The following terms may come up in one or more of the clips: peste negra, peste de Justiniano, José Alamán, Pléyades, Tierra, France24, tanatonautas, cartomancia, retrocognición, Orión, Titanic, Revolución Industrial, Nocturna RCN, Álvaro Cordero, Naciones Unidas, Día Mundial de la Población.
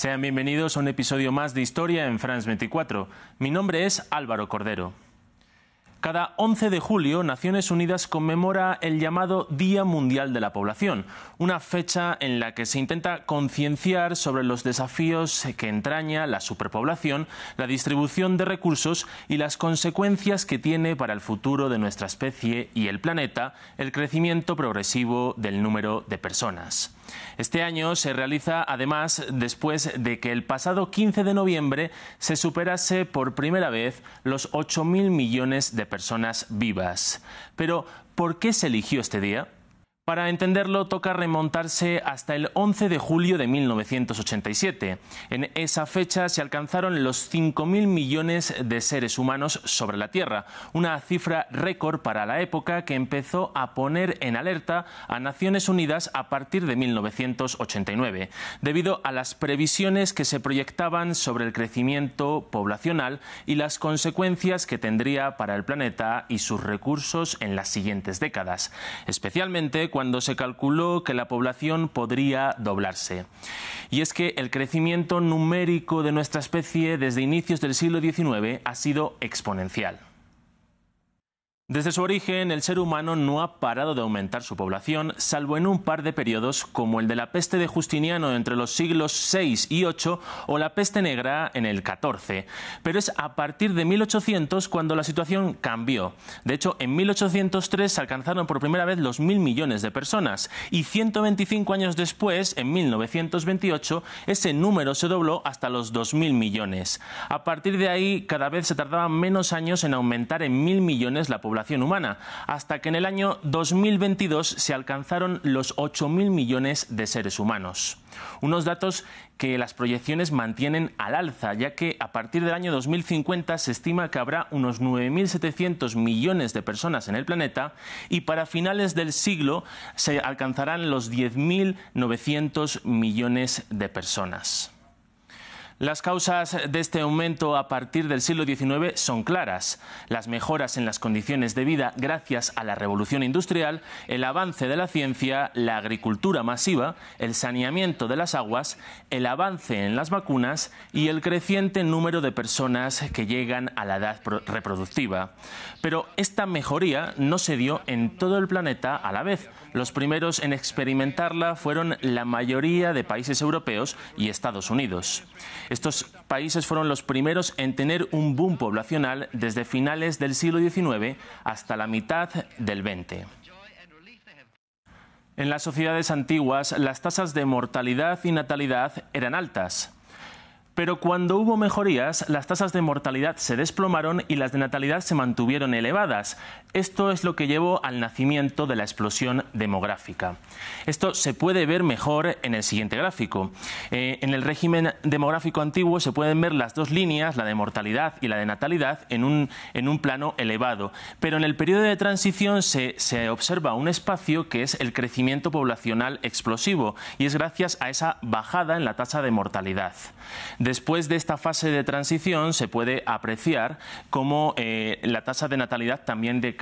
Sean bienvenidos a un episodio más de Historia en France24. Mi nombre es Álvaro Cordero. Cada 11 de julio, Naciones Unidas conmemora el llamado Día Mundial de la Población, una fecha en la que se intenta concienciar sobre los desafíos que entraña la superpoblación, la distribución de recursos y las consecuencias que tiene para el futuro de nuestra especie y el planeta el crecimiento progresivo del número de personas. Este año se realiza, además, después de que el pasado 15 de noviembre se superase por primera vez los 8.000 millones de personas vivas. Pero, ¿por qué se eligió este día? Para entenderlo, toca remontarse hasta el 11 de julio de 1987. En esa fecha se alcanzaron los 5.000 millones de seres humanos sobre la Tierra, una cifra récord para la época que empezó a poner en alerta a Naciones Unidas a partir de 1989, debido a las previsiones que se proyectaban sobre el crecimiento poblacional y las consecuencias que tendría para el planeta y sus recursos en las siguientes décadas, especialmente cuando se calculó que la población podría doblarse. Y es que el crecimiento numérico de nuestra especie desde inicios del siglo XIX ha sido exponencial. Desde su origen, el ser humano no ha parado de aumentar su población, salvo en un par de periodos como el de la peste de Justiniano entre los siglos VI y VIII o la peste negra en el XIV. Pero es a partir de 1800 cuando la situación cambió. De hecho, en 1803 se alcanzaron por primera vez los 1.000 millones de personas y 125 años después, en 1928, ese número se dobló hasta los 2.000 millones. A partir de ahí, cada vez se tardaban menos años en aumentar en 1.000 millones la población humana, hasta que en el año 2022 se alcanzaron los 8.000 millones de seres humanos. Unos datos que las proyecciones mantienen al alza, ya que a partir del año 2050 se estima que habrá unos 9.700 millones de personas en el planeta y para finales del siglo se alcanzarán los 10.900 millones de personas. Las causas de este aumento a partir del siglo XIX son claras. Las mejoras en las condiciones de vida gracias a la Revolución Industrial, el avance de la ciencia, la agricultura masiva, el saneamiento de las aguas, el avance en las vacunas y el creciente número de personas que llegan a la edad reproductiva. Pero esta mejoría no se dio en todo el planeta a la vez. Los primeros en experimentarla fueron la mayoría de países europeos y Estados Unidos. Estos países fueron los primeros en tener un boom poblacional desde finales del siglo XIX hasta la mitad del XX. En las sociedades antiguas, las tasas de mortalidad y natalidad eran altas. Pero cuando hubo mejorías, las tasas de mortalidad se desplomaron y las de natalidad se mantuvieron elevadas. Esto es lo que llevó al nacimiento de la explosión demográfica. Esto se puede ver mejor en el siguiente gráfico. En el régimen demográfico antiguo se pueden ver las dos líneas, la de mortalidad y la de natalidad, en un plano elevado. Pero en el periodo de transición se observa un espacio que es el crecimiento poblacional explosivo y es gracias a esa bajada en la tasa de mortalidad. Después de esta fase de transición se puede apreciar cómo la tasa de natalidad también decae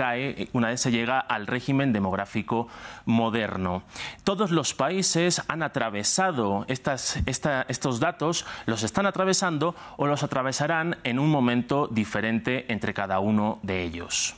una vez se llega al régimen demográfico moderno. Todos los países han atravesado estos datos, los están atravesando o los atravesarán en un momento diferente entre cada uno de ellos.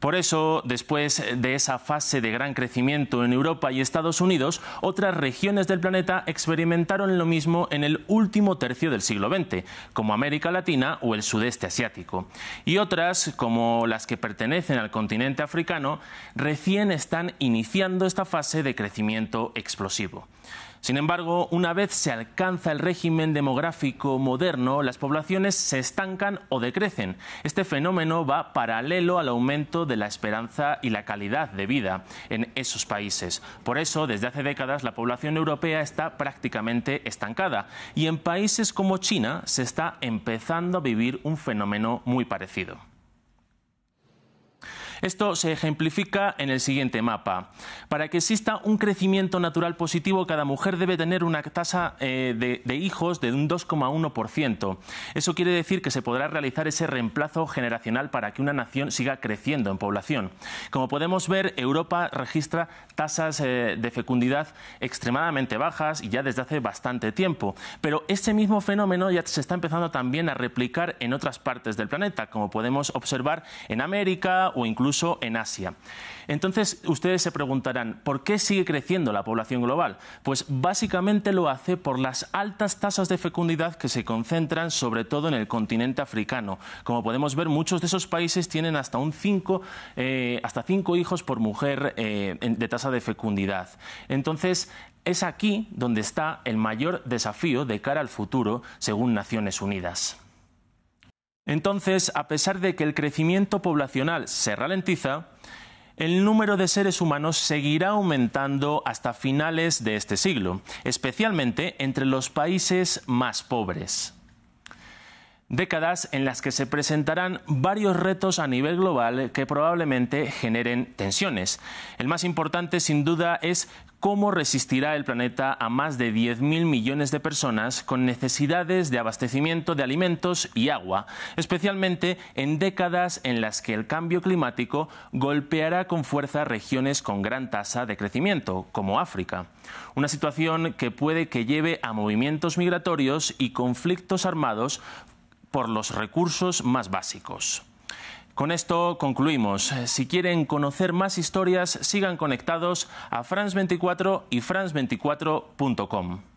Por eso, después de esa fase de gran crecimiento en Europa y Estados Unidos, otras regiones del planeta experimentaron lo mismo en el último tercio del siglo XX, como América Latina o el sudeste asiático. Y otras, como las que pertenecen al continente africano, recién están iniciando esta fase de crecimiento explosivo. Sin embargo, una vez se alcanza el régimen demográfico moderno, las poblaciones se estancan o decrecen. Este fenómeno va paralelo al aumento de la esperanza y la calidad de vida en esos países. Por eso, desde hace décadas, la población europea está prácticamente estancada y en países como China se está empezando a vivir un fenómeno muy parecido. Esto se ejemplifica en el siguiente mapa. Para que exista un crecimiento natural positivo, cada mujer debe tener una tasa de hijos de un 2,1%. Eso quiere decir que se podrá realizar ese reemplazo generacional para que una nación siga creciendo en población. Como podemos ver, Europa registra tasas de fecundidad extremadamente bajas y ya desde hace bastante tiempo. Pero este mismo fenómeno ya se está empezando también a replicar en otras partes del planeta, como podemos observar en América o incluso en Asia. Entonces, ustedes se preguntarán, ¿por qué sigue creciendo la población global? Pues básicamente lo hace por las altas tasas de fecundidad que se concentran sobre todo en el continente africano. Como podemos ver, muchos de esos países tienen hasta cinco hijos por mujer de tasa de fecundidad. Entonces, es aquí donde está el mayor desafío de cara al futuro, según Naciones Unidas. Entonces, a pesar de que el crecimiento poblacional se ralentiza, el número de seres humanos seguirá aumentando hasta finales de este siglo, especialmente entre los países más pobres. Décadas en las que se presentarán varios retos a nivel global que probablemente generen tensiones. El más importante, sin duda, es cómo resistirá el planeta a más de 10.000 millones de personas con necesidades de abastecimiento de alimentos y agua, especialmente en décadas en las que el cambio climático golpeará con fuerza regiones con gran tasa de crecimiento, como África. Una situación que puede que lleve a movimientos migratorios y conflictos armados por los recursos más básicos. Con esto concluimos. Si quieren conocer más historias, sigan conectados a France24 y France24.com.